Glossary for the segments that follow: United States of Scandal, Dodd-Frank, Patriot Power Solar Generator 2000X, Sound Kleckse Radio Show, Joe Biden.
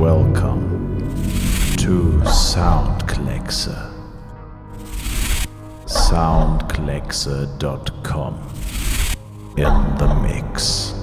Welcome to Sound Kleckse. soundkleckse.com in the mix.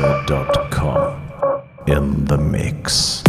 soundkleckse.com in the mix.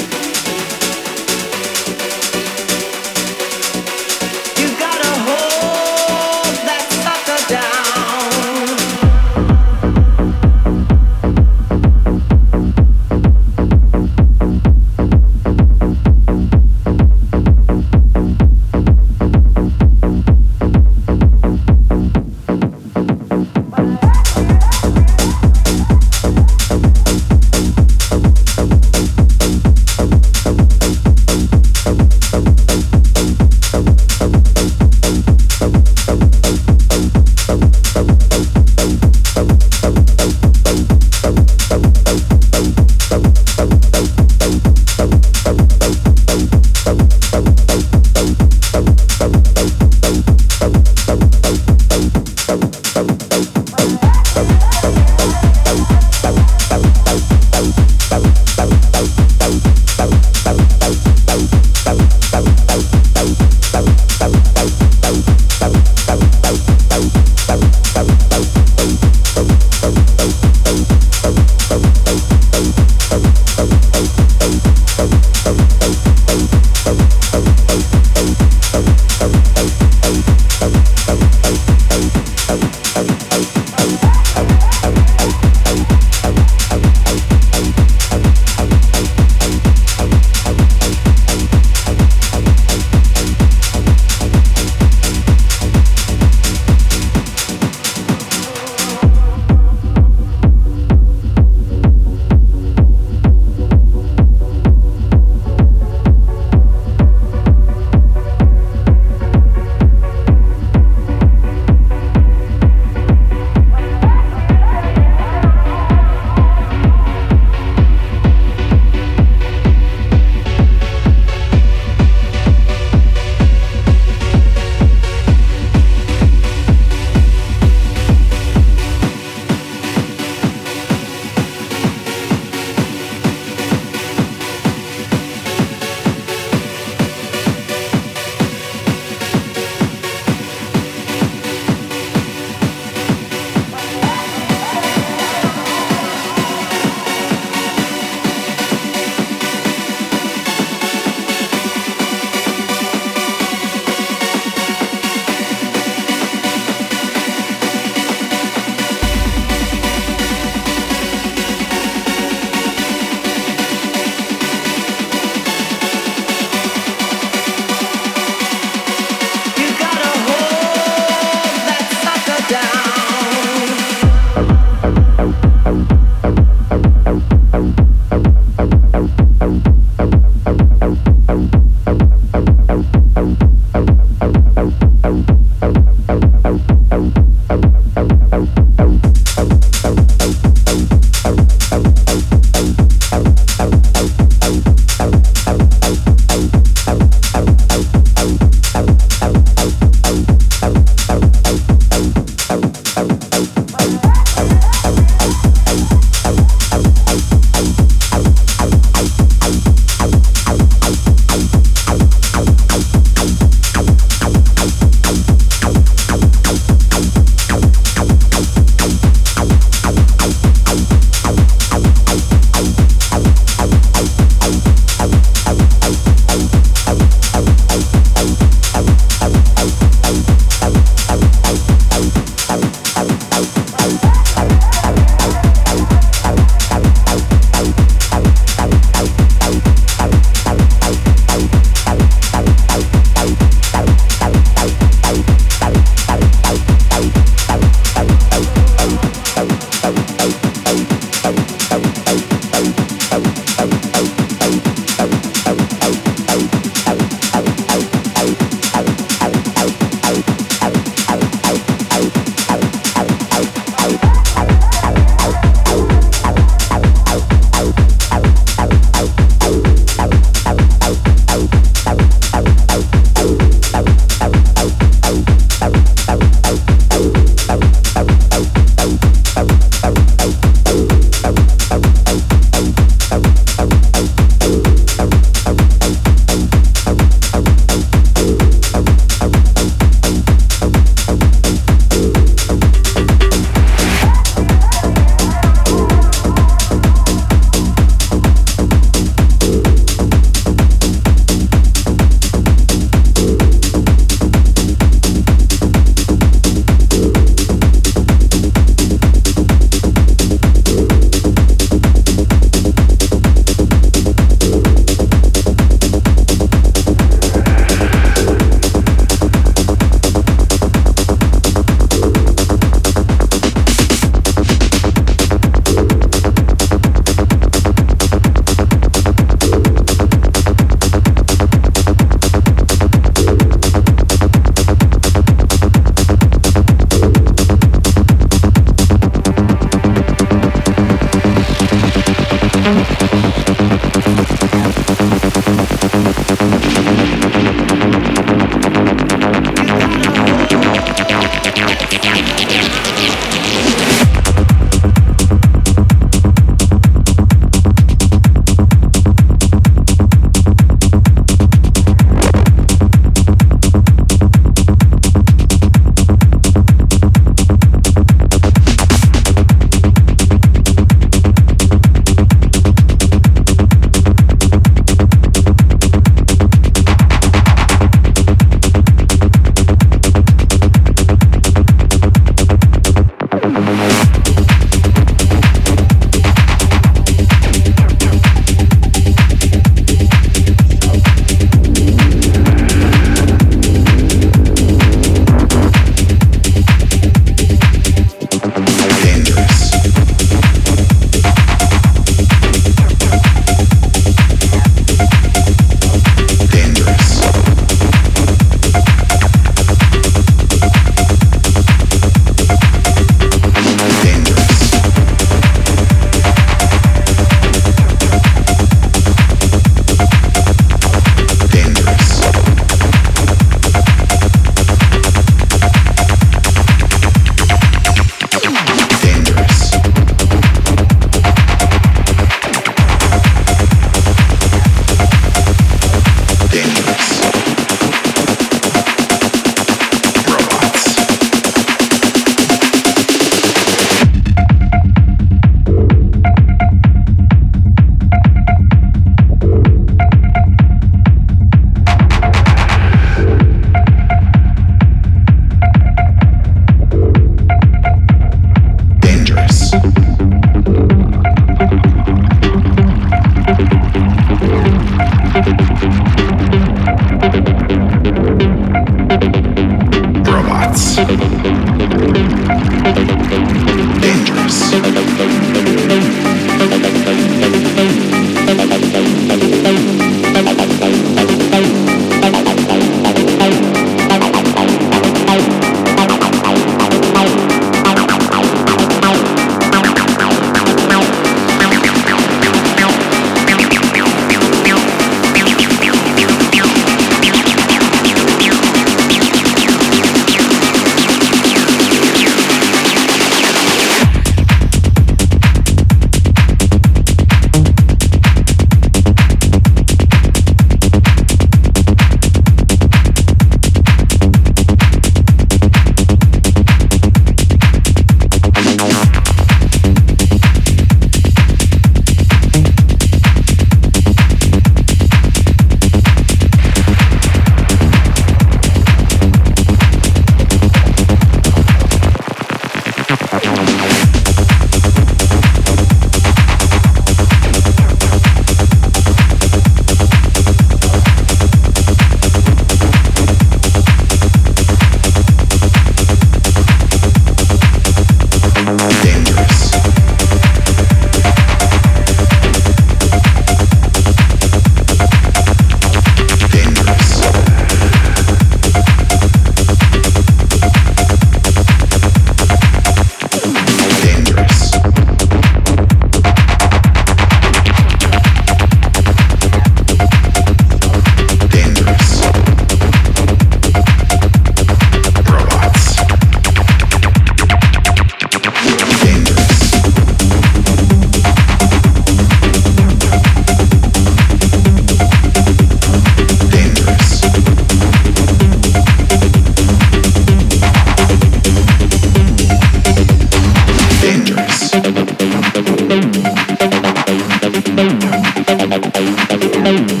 Dangers,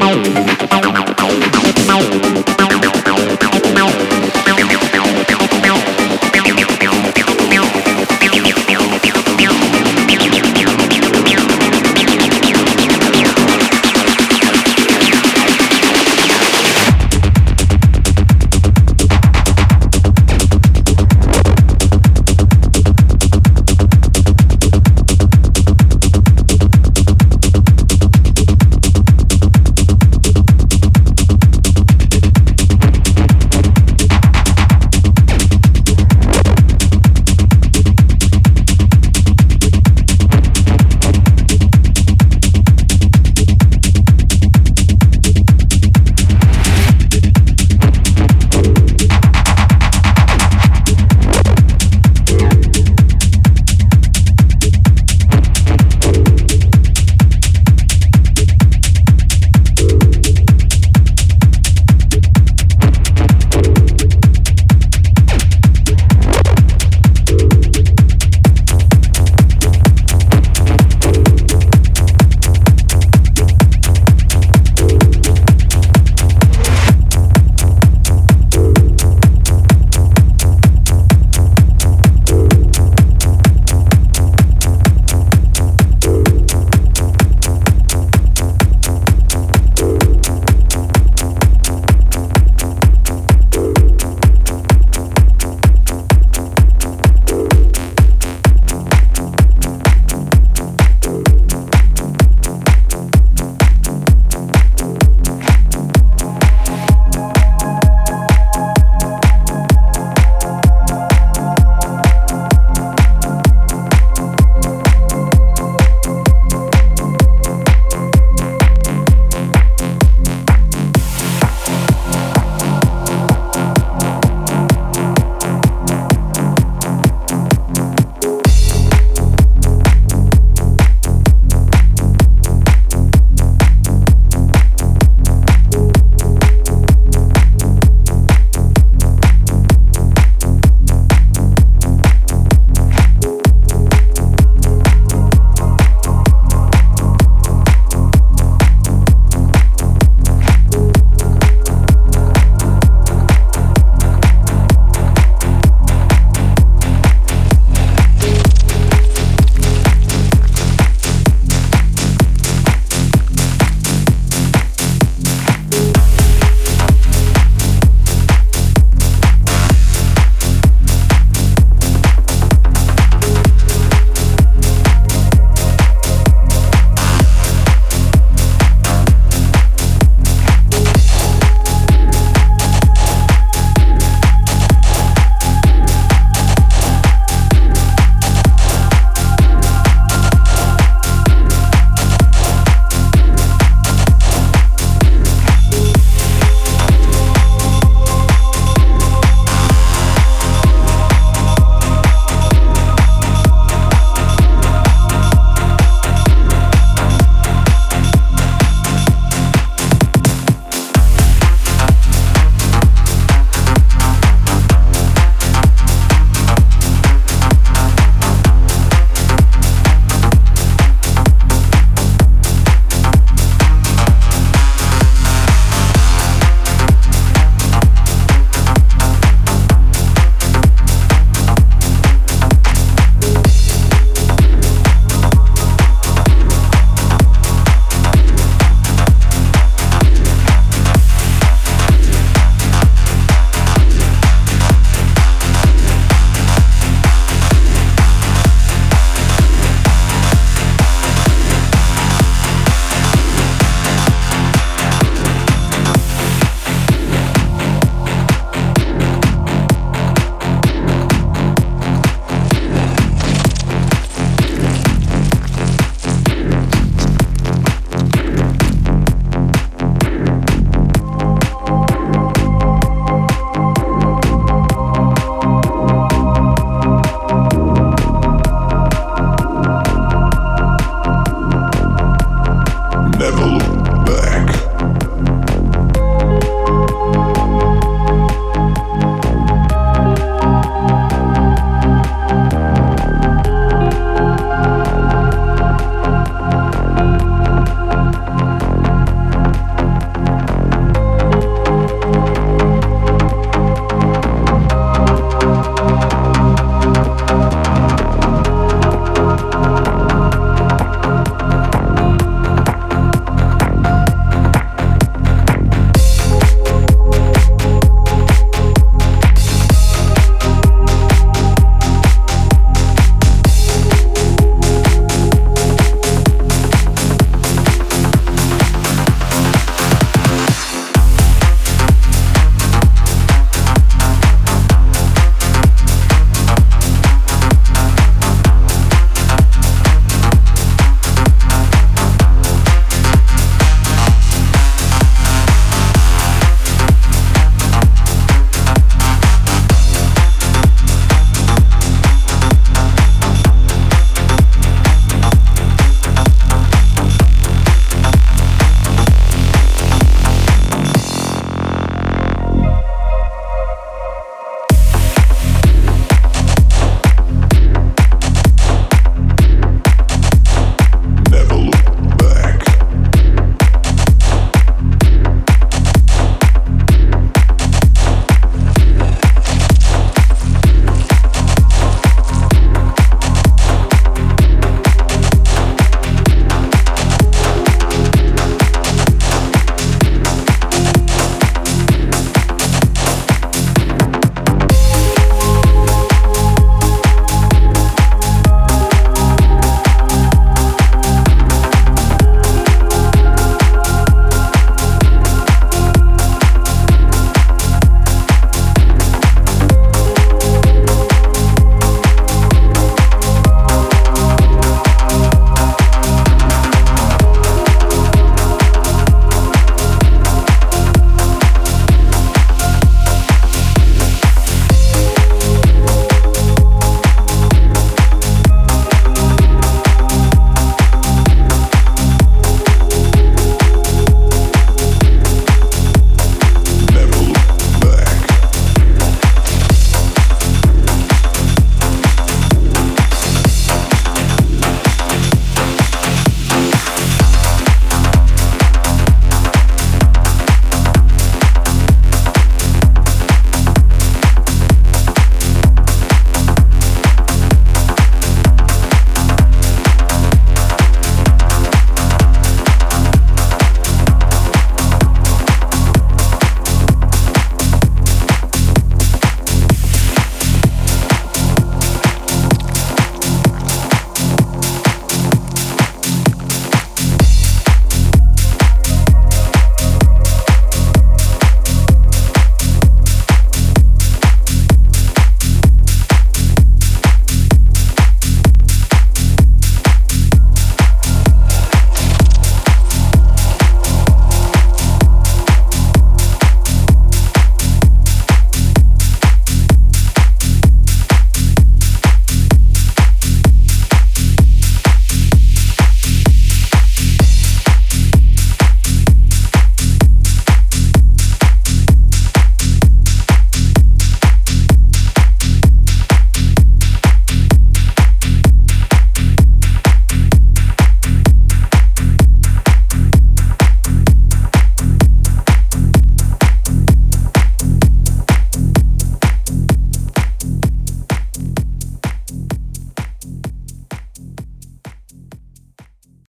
Highlights.